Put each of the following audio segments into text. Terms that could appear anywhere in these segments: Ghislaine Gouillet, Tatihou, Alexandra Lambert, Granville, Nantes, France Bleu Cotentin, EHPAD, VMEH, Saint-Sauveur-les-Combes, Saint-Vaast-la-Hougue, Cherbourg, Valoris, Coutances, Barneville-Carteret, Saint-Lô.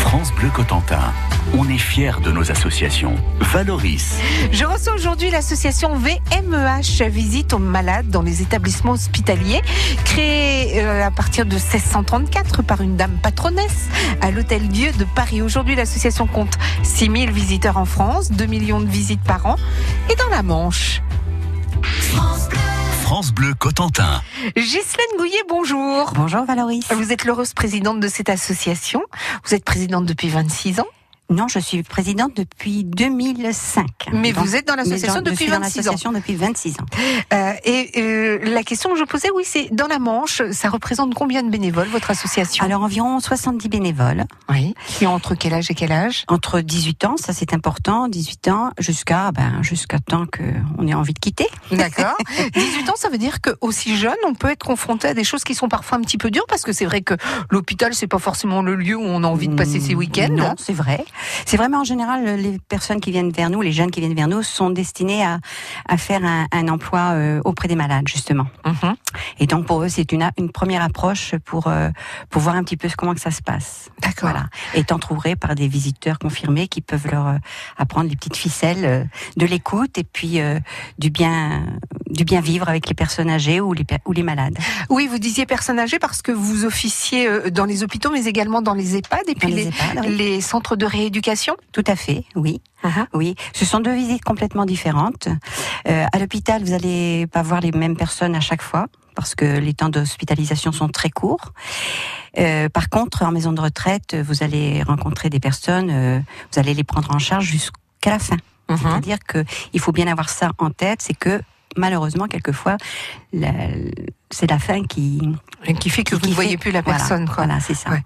France Bleu Cotentin. On est fiers de nos associations. Valoris. Je reçois aujourd'hui l'association VMEH, visite aux malades dans les établissements hospitaliers, créée à partir de 1634 par une dame patronesse à l'Hôtel-Dieu de Paris. Aujourd'hui, l'association compte 6000 visiteurs en France, 2 millions de visites par an et dans la Manche. France Bleu Cotentin. Ghislaine Gouillet, bonjour. Bonjour Valoris. Vous êtes l'heureuse présidente de cette association. Vous êtes présidente depuis 26 ans. Non, je suis présidente depuis 2005. Mais vous êtes dans l'association depuis 26 ans. La question que je posais, oui, c'est dans la Manche, ça représente combien de bénévoles, votre association ? Alors, environ 70 bénévoles. Oui. Et entre quel âge et quel âge ? Entre 18 ans, ça c'est important, 18 ans, jusqu'à temps qu'on ait envie de quitter. D'accord. 18 ans, ça veut dire qu'aussi jeune, on peut être confronté à des choses qui sont parfois un petit peu dures, parce que c'est vrai que l'hôpital, c'est pas forcément le lieu où on a envie de passer ses week-ends. Non, c'est vrai. C'est vraiment en général les personnes qui viennent vers nous, les jeunes qui viennent vers nous sont destinés à faire un emploi auprès des malades justement. Mmh. Et donc pour eux c'est une première approche pour voir un petit peu comment que ça se passe. D'accord. Voilà. Et entouré par des visiteurs confirmés qui peuvent leur apprendre les petites ficelles de l'écoute et puis du bien vivre avec les personnes âgées ou les malades. Oui, vous disiez personnes âgées parce que vous officiez dans les hôpitaux mais également dans les EHPAD et puis les centres de rééducation ? Tout à fait, oui. Uh-huh. Oui, ce sont deux visites complètement différentes. À l'hôpital, vous n'allez pas voir les mêmes personnes à chaque fois, parce que les temps d'hospitalisation sont très courts. Par contre, en maison de retraite, vous allez rencontrer des personnes, vous allez les prendre en charge jusqu'à la fin. Uh-huh. C'est-à-dire qu'il faut bien avoir ça en tête, c'est que malheureusement, quelquefois, c'est la fin qui fait que vous ne voyez plus la personne. Voilà, quoi. Voilà, c'est ça. Ouais.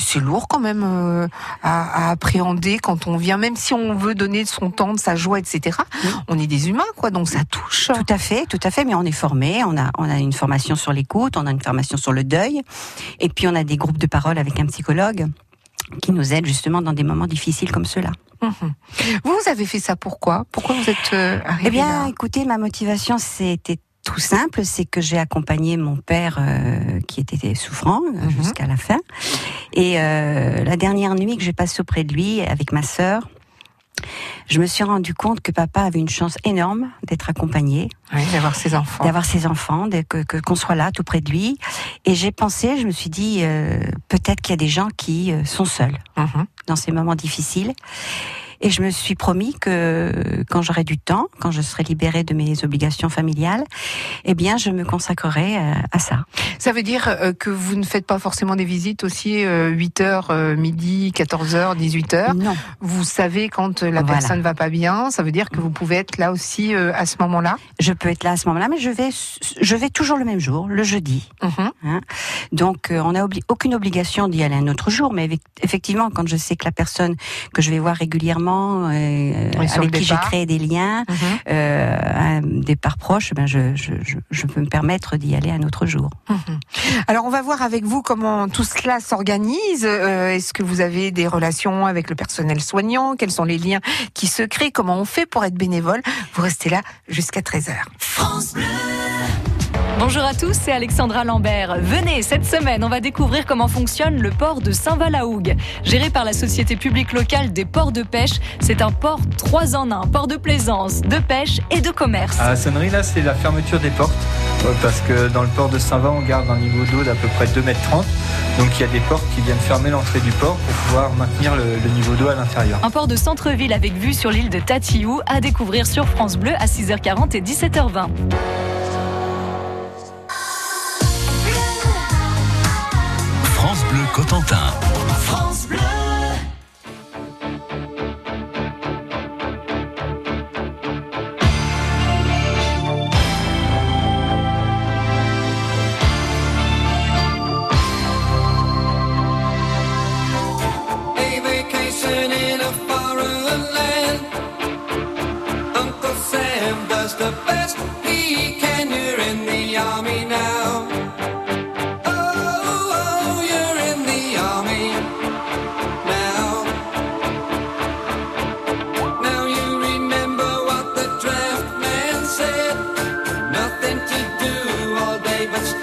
C'est lourd quand même à appréhender quand on vient, même si on veut donner de son temps, de sa joie, etc. Oui. On est des humains, quoi, donc ça touche. Tout à fait. Mais on est formé. On a une formation sur l'écoute, on a une formation sur le deuil, et puis on a des groupes de parole avec un psychologue qui nous aide justement dans des moments difficiles comme ceux-là. Vous avez fait ça pourquoi ? Pourquoi vous êtes arrivée ? Eh bien, écoutez, ma motivation, c'était tout simple, c'est que j'ai accompagné mon père qui était souffrant jusqu'à la fin. Et la dernière nuit que j'ai passée auprès de lui, avec ma sœur, je me suis rendu compte que papa avait une chance énorme d'être accompagné. Oui, d'avoir ses enfants, qu'on soit là, tout près de lui. Et je me suis dit, peut-être qu'il y a des gens qui sont seuls dans ces moments difficiles. Et je me suis promis que quand j'aurai du temps, quand je serai libérée de mes obligations familiales, eh bien, je me consacrerai à ça. Ça veut dire que vous ne faites pas forcément des visites aussi 8h, midi, 14h, 18h. Non. Vous savez quand la personne va pas bien, ça veut dire que vous pouvez être là aussi à ce moment-là. Je peux être là à ce moment-là, mais je vais toujours le même jour, le jeudi. Mm-hmm. Hein, donc, on n'a aucune obligation d'y aller un autre jour, mais effectivement, quand je sais que la personne que je vais voir régulièrement, avec qui j'ai créé des liens, un départ proche, je peux me permettre d'y aller un autre jour. Alors on va voir avec vous comment tout cela s'organise. Est-ce que vous avez des relations avec le personnel soignant ? Quels sont les liens qui se créent ? Comment on fait pour être bénévole ? Vous restez là jusqu'à 13h. France Bleu. Bonjour à tous, c'est Alexandra Lambert. Venez, cette semaine, on va découvrir comment fonctionne le port de Saint-Vaast-la-Hougue. Géré par la société publique locale des ports de pêche, c'est un port 3 en 1, port de plaisance, de pêche et de commerce. À la sonnerie, là, c'est la fermeture des portes, parce que dans le port de Saint-Vaast, on garde un niveau d'eau d'à peu près 2,30 m. Donc il y a des portes qui viennent fermer l'entrée du port pour pouvoir maintenir le niveau d'eau à l'intérieur. Un port de centre-ville avec vue sur l'île de Tatihou, à découvrir sur France Bleu à 6h40 et 17h20. France Bleu Cotentin. France Bleu. But stay in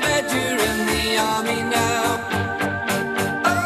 bed, you're in the army now.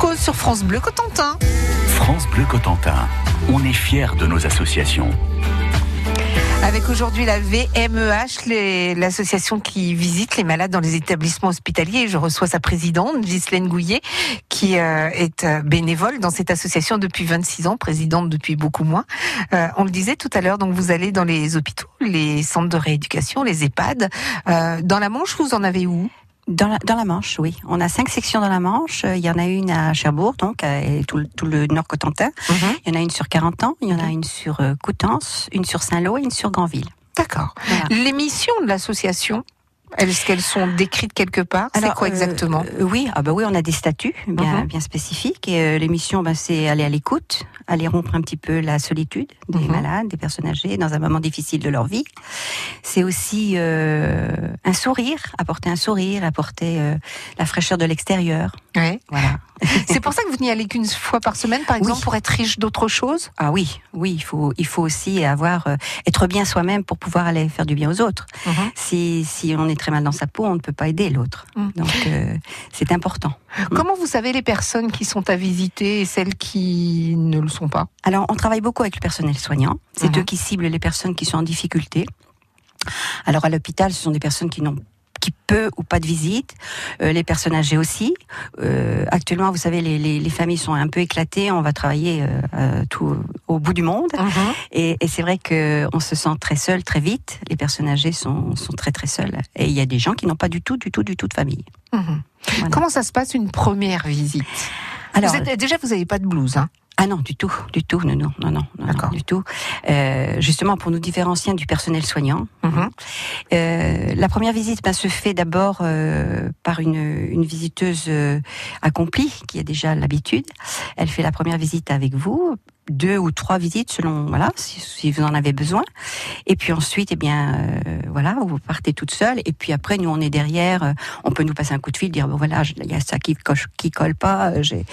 cause sur France Bleu Cotentin. France Bleu Cotentin, on est fiers de nos associations. Avec aujourd'hui la VMEH, l'association qui visite les malades dans les établissements hospitaliers. Je reçois sa présidente, Ghislaine Gouillet, qui est bénévole dans cette association depuis 26 ans, présidente depuis beaucoup moins. On le disait tout à l'heure, donc vous allez dans les hôpitaux, les centres de rééducation, les EHPAD. Dans la Manche, vous en avez où ? Dans la Manche, oui. On a 5 sections dans la Manche. Il y en a une à Cherbourg, donc, et tout le nord Cotentin. Mm-hmm. Il y en a une sur 40 ans, il y en a une sur Coutances, une sur Saint-Lô et une sur Granville. D'accord. Voilà. Les missions de l'association, est-ce qu'elles sont décrites quelque part ? Alors, c'est quoi exactement ? Oui, on a des statuts bien spécifiques. Et les missions, c'est aller à l'écoute, aller rompre un petit peu la solitude des malades, des personnes âgées, dans un moment difficile de leur vie. C'est aussi un sourire, apporter la fraîcheur de l'extérieur. Ouais. Voilà. C'est pour ça que vous n'y allez qu'une fois par semaine, par exemple, pour être riche d'autre chose ? Ah oui, il faut aussi avoir être bien soi-même pour pouvoir aller faire du bien aux autres. Mm-hmm. Si on est très mal dans sa peau, on ne peut pas aider l'autre. Mm. Donc c'est important. Comment vous savez les personnes qui sont à visiter et celles qui ne le sont pas ? Alors, on travaille beaucoup avec le personnel soignant. C'est eux qui ciblent les personnes qui sont en difficulté. Alors, à l'hôpital, ce sont des personnes qui peut ou pas de visite, les personnes âgées aussi. Actuellement, vous savez, les familles sont un peu éclatées, on va travailler tout au bout du monde. Mm-hmm. Et c'est vrai qu'on se sent très seul très vite. Les personnes âgées sont très très seules. Et il y a des gens qui n'ont pas du tout de famille. Mm-hmm. Voilà. Comment ça se passe une première visite ? Alors, vous n'avez pas de blouse, hein ? Ah non, du tout, non. D'accord. Du tout. Justement, pour nous différencier du personnel soignant, la première visite se fait d'abord par une visiteuse accomplie, qui a déjà l'habitude. Elle fait la première visite avec vous, 2 ou 3 visites selon, si vous en avez besoin. Et puis ensuite, vous partez toute seule. Et puis après, nous, on est derrière, on peut nous passer un coup de fil, dire, il y a ça qui colle pas, j'ai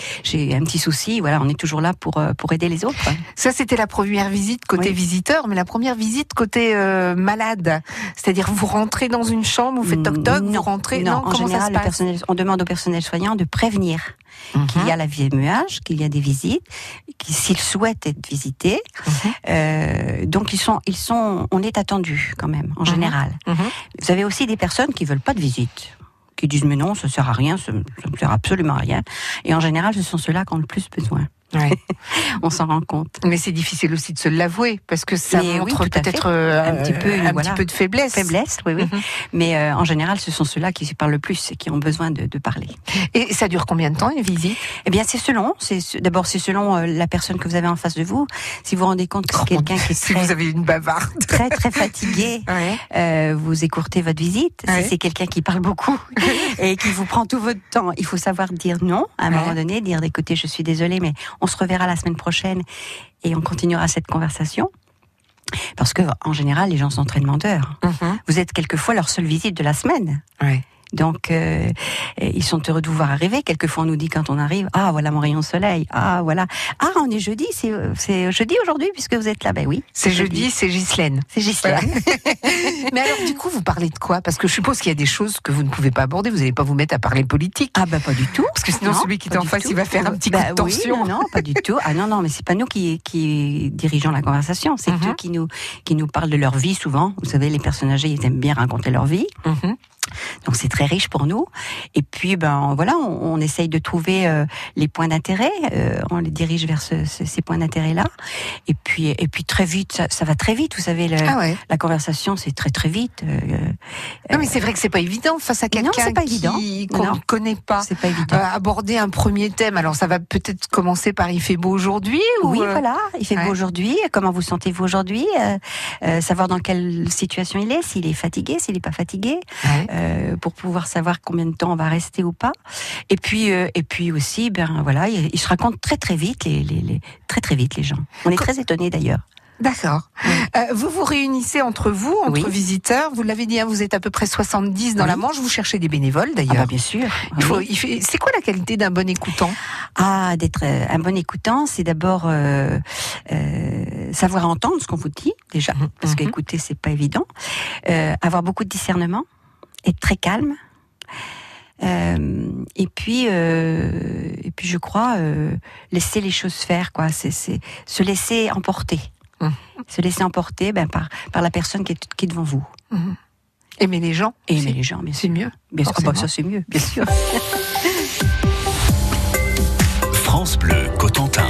un petit souci. Voilà, on est toujours là pour aider les autres. Ça, c'était la première visite côté visiteur, mais la première visite côté malade. C'est-à-dire, vous rentrez dans une chambre, vous faites toc-toc, vous rentrez... Non, en général, on demande au personnel soignant de prévenir qu'il y a la VMEH, qu'il y a des visites, s'ils souhaitent être visités. Donc on est attendu quand même, en général. Vous avez aussi des personnes qui veulent pas de visite, qui disent mais non, ça sert à rien, ça ne sert absolument à rien. Et en général, ce sont ceux-là qui ont le plus besoin. Ouais. On s'en rend compte. Mais c'est difficile aussi de se l'avouer, parce que ça montre peut-être un petit peu de faiblesse. Oui. Mm-hmm. Mais en général, ce sont ceux-là qui parlent le plus et qui ont besoin de parler. Et ça dure combien de temps, une visite ? Eh bien, c'est selon la personne que vous avez en face de vous. Si vous vous rendez compte que c'est quelqu'un qui est très, si vous avez une bavarde, très très fatigué, vous écourtez votre visite. Ouais. Si c'est quelqu'un qui parle beaucoup et qui vous prend tout votre temps, il faut savoir dire non à un moment donné, dire écoutez, je suis désolée, mais on se reverra la semaine prochaine et on continuera cette conversation. Parce que, en général, les gens sont très demandeurs. Mm-hmm. Vous êtes quelquefois leur seule visite de la semaine. Oui. Donc, ils sont heureux de vous voir arriver. Quelquefois, on nous dit quand on arrive, ah, voilà mon rayon de soleil. Ah, voilà. Ah, on est jeudi. C'est jeudi aujourd'hui puisque vous êtes là. Ben oui. C'est jeudi, c'est Ghislaine. Mais alors, du coup, vous parlez de quoi ? Parce que je suppose qu'il y a des choses que vous ne pouvez pas aborder. Vous n'allez pas vous mettre à parler politique. Ah, ben pas du tout. Parce que sinon, celui qui est en face, il va faire un petit coup de tension. Oui, non, pas du tout. Ah, non, mais c'est pas nous qui dirigeons la conversation. C'est eux qui nous parlent de leur vie souvent. Vous savez, les personnes âgées, ils aiment bien raconter leur vie. Mm-hmm. Donc c'est très riche pour nous. Et puis on essaye de trouver les points d'intérêt. On les dirige vers ces points d'intérêt là. Et puis très vite, ça va très vite. Vous savez, la conversation c'est très très vite. Non mais c'est vrai que c'est pas évident face à quelqu'un qu'on ne connaît pas. C'est pas évident. Aborder un premier thème. Alors ça va peut-être commencer par il fait beau aujourd'hui. Il fait beau aujourd'hui. Comment vous sentez-vous aujourd'hui ? Savoir dans quelle situation il est, s'il est fatigué, s'il n'est pas fatigué. Ouais. Pour pouvoir savoir combien de temps on va rester ou pas. Et puis aussi, ils se racontent très très vite, très très vite les gens. On est très étonnés d'ailleurs. D'accord. Oui. Vous vous réunissez entre vous, visiteurs. Vous l'avez dit, hein, vous êtes à peu près 70 dans la Manche. Vous cherchez des bénévoles, d'ailleurs. Ah bien sûr. C'est quoi la qualité d'un bon écoutant ? Ah, d'être un bon écoutant, c'est d'abord savoir entendre ce qu'on vous dit déjà, parce qu'écouter c'est pas évident. Avoir beaucoup de discernement. Être très calme, Et puis je crois laisser les choses faire, quoi. C'est se laisser emporter, se laisser emporter par la personne qui est devant vous. Mmh. Aimer les gens. Aimer les gens, bien sûr. C'est mieux. Bien sûr. Oh, ça c'est mieux, bien sûr. France Bleu Cotentin.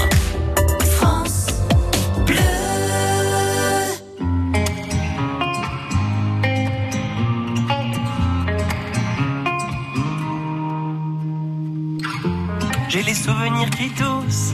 J'ai les souvenirs qui toussent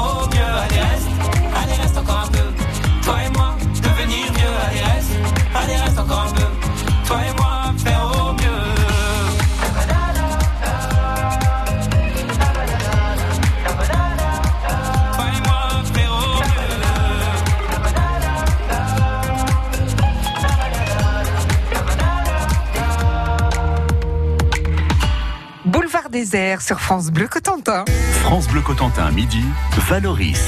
au mieux, allez reste encore un peu. Toi et moi, devenir vieux, allez reste encore un peu. Toi et moi, faire au mieux. Boulevard des Airs sur France Bleu Cotentin. France Bleu Cotentin, midi, Valoris.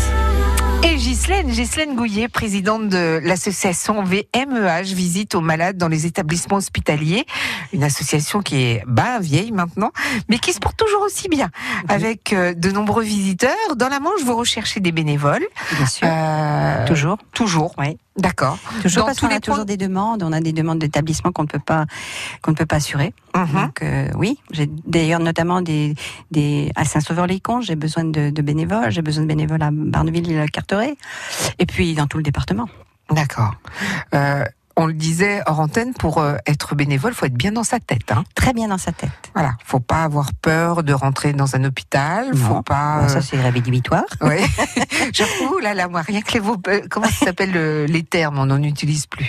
Et Ghislaine Gouillet, présidente de l'association VMEH, visite aux malades dans les établissements hospitaliers. Une association qui est vieille maintenant, mais qui se porte toujours aussi bien. Avec de nombreux visiteurs. Dans la Manche, vous recherchez des bénévoles. Bien sûr. Toujours, oui. D'accord. Toujours, parce qu'on a toujours des demandes. On a des demandes d'établissements qu'on ne peut pas assurer. Mm-hmm. Donc oui, j'ai d'ailleurs notamment à Saint-Sauveur-les-Combes, j'ai besoin de bénévoles. J'ai besoin de bénévoles à Barneville-Carteret, et puis dans tout le département. D'accord. On le disait hors antenne, pour être bénévole, il faut être bien dans sa tête. Hein. Très bien dans sa tête. Voilà, faut pas avoir peur de rentrer dans un hôpital. Faut pas. Bon, ça c'est rédhibitoire. Oui. Moi, rien que les mots. Comment ça s'appelle les termes, on n'en utilise plus.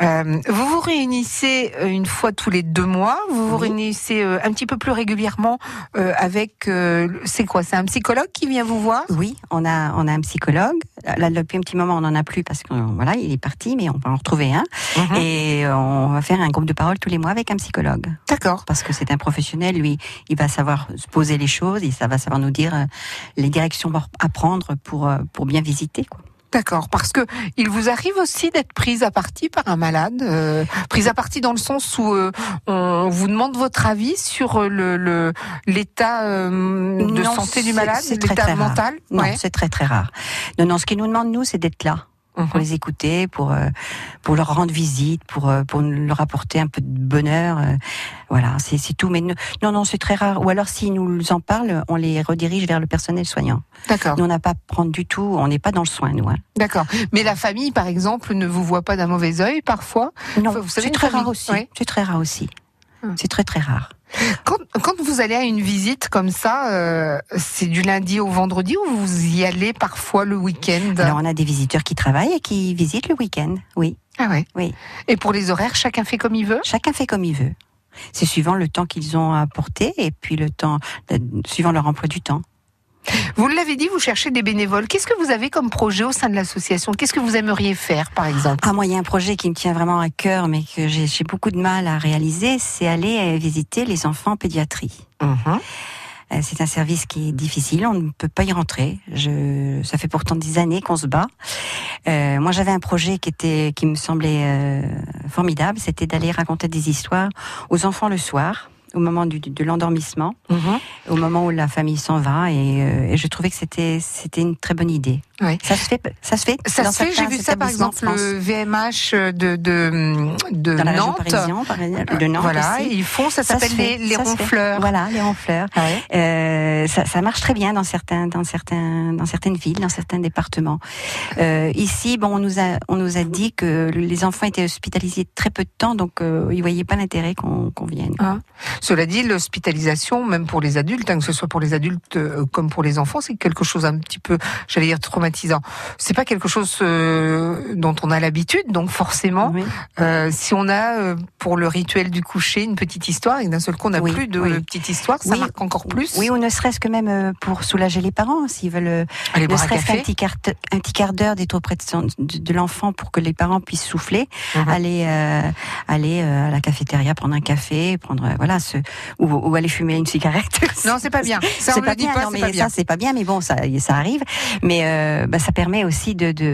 Vous vous réunissez une fois tous les 2 mois. Vous vous réunissez un petit peu plus régulièrement avec. C'est quoi ? C'est un psychologue qui vient vous voir ? Oui, on a un psychologue. Là depuis un petit moment, on n'en a plus parce que il est parti, mais on va en retrouver un. Mmh. Et on va faire un groupe de parole tous les mois avec un psychologue. D'accord. Parce que c'est un professionnel, lui, il va savoir se poser les choses, il va savoir nous dire les directions à prendre pour bien visiter, quoi. D'accord, parce que il vous arrive aussi d'être prise à partie par un malade, prise à partie dans le sens où on vous demande votre avis sur l'état de santé du malade, l'état mental. Non, c'est très très rare. Non, ce qu'ils nous demandent nous, c'est d'être là. Pour les écouter, pour leur rendre visite, pour leur apporter un peu de bonheur, voilà, c'est tout. Mais non, c'est très rare. Ou alors s'ils nous en parlent, on les redirige vers le personnel soignant. D'accord. Nous, on n'a pas à prendre du tout, on n'est pas dans le soin, nous. Hein. D'accord. Mais la famille, par exemple, ne vous voit pas d'un mauvais œil parfois. Non, enfin, vous savez, c'est très rare aussi. C'est très très rare. Quand vous allez à une visite comme ça, c'est du lundi au vendredi ou vous y allez parfois le week-end? Alors on a des visiteurs qui travaillent et qui visitent le week-end, oui. Ah ouais. Oui. Et pour les horaires, chacun fait comme il veut? Chacun fait comme il veut. C'est suivant le temps qu'ils ont à porter et puis le temps, suivant leur emploi du temps. Vous l'avez dit, vous cherchez des bénévoles. Qu'est-ce que vous avez comme projet au sein de l'association? Qu'est-ce que vous aimeriez faire, par exemple? Ah, moi, il y a un projet qui me tient vraiment à cœur, mais que j'ai beaucoup de mal à réaliser, c'est aller visiter les enfants en pédiatrie. C'est un service qui est difficile, on ne peut pas y rentrer. Ça fait pourtant 10 années qu'on se bat. Moi, j'avais un projet qui me semblait formidable, c'était d'aller raconter des histoires aux enfants le soir. Au moment de l'endormissement, au moment où la famille s'en va, et je trouvais que c'était une très bonne idée. Oui. Ça se fait. Ça se fait. J'ai vu ça par exemple le VMEH de dans Nantes. De Nantes. Voilà, ils font. Ça s'appelle les ronfleurs. Voilà, les ronfleurs. Ah ouais. Ça marche très bien dans certaines villes, dans certains départements. Ici, bon, on nous a dit que les enfants étaient hospitalisés très peu de temps, donc ils voyaient pas l'intérêt qu'on vienne. Ah. Cela dit, l'hospitalisation, même pour les adultes, hein, que ce soit pour les adultes comme pour les enfants, c'est quelque chose un petit peu, j'allais dire, traumatisant. C'est pas quelque chose dont on a l'habitude, donc forcément, si on a pour le rituel du coucher une petite histoire et d'un seul coup on n'a plus de petite histoire, ça marque encore plus. Oui, ou ne serait-ce que même pour soulager les parents, s'ils veulent, ne serait-ce qu'un petit quart d'heure d'être auprès de l'enfant pour que les parents puissent souffler, aller à la cafétéria prendre un café, ou aller fumer une cigarette. Non, c'est pas bien. Ça, on ne le dit pas, c'est pas bien. Ça, c'est pas bien, mais bon, ça arrive. Mais ça permet aussi de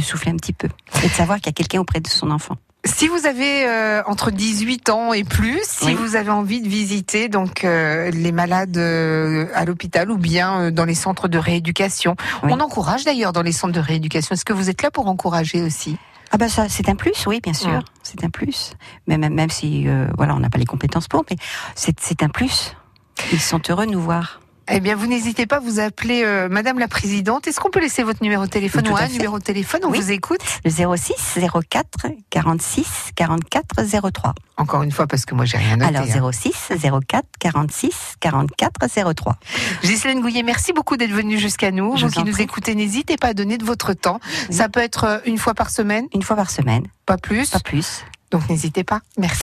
souffler un petit peu et de savoir qu'il y a quelqu'un auprès de son enfant. Si vous avez entre 18 ans et plus, vous avez envie de visiter donc les malades à l'hôpital ou bien dans les centres de rééducation, on encourage d'ailleurs dans les centres de rééducation. Est-ce que vous êtes là pour encourager aussi? Ah ben ça, c'est un plus, oui, bien sûr, c'est un plus. Mais même si, on n'a pas les compétences pour, mais c'est un plus. Ils sont heureux de nous voir. Eh bien, vous n'hésitez pas à vous appeler Madame la Présidente. Est-ce qu'on peut laisser votre numéro de téléphone ou un numéro de téléphone? On vous écoute. Le 06 04 46 44 03. Encore une fois, parce que moi, j'ai rien noté. Alors, 06 04 46 44 03. Ghislaine Gouillet, merci beaucoup d'être venue jusqu'à nous. Vous qui nous écoutez, n'hésitez pas à donner de votre temps. Ça peut être une fois par semaine. Une fois par semaine. Pas plus. Pas plus. Donc, n'hésitez pas. Merci.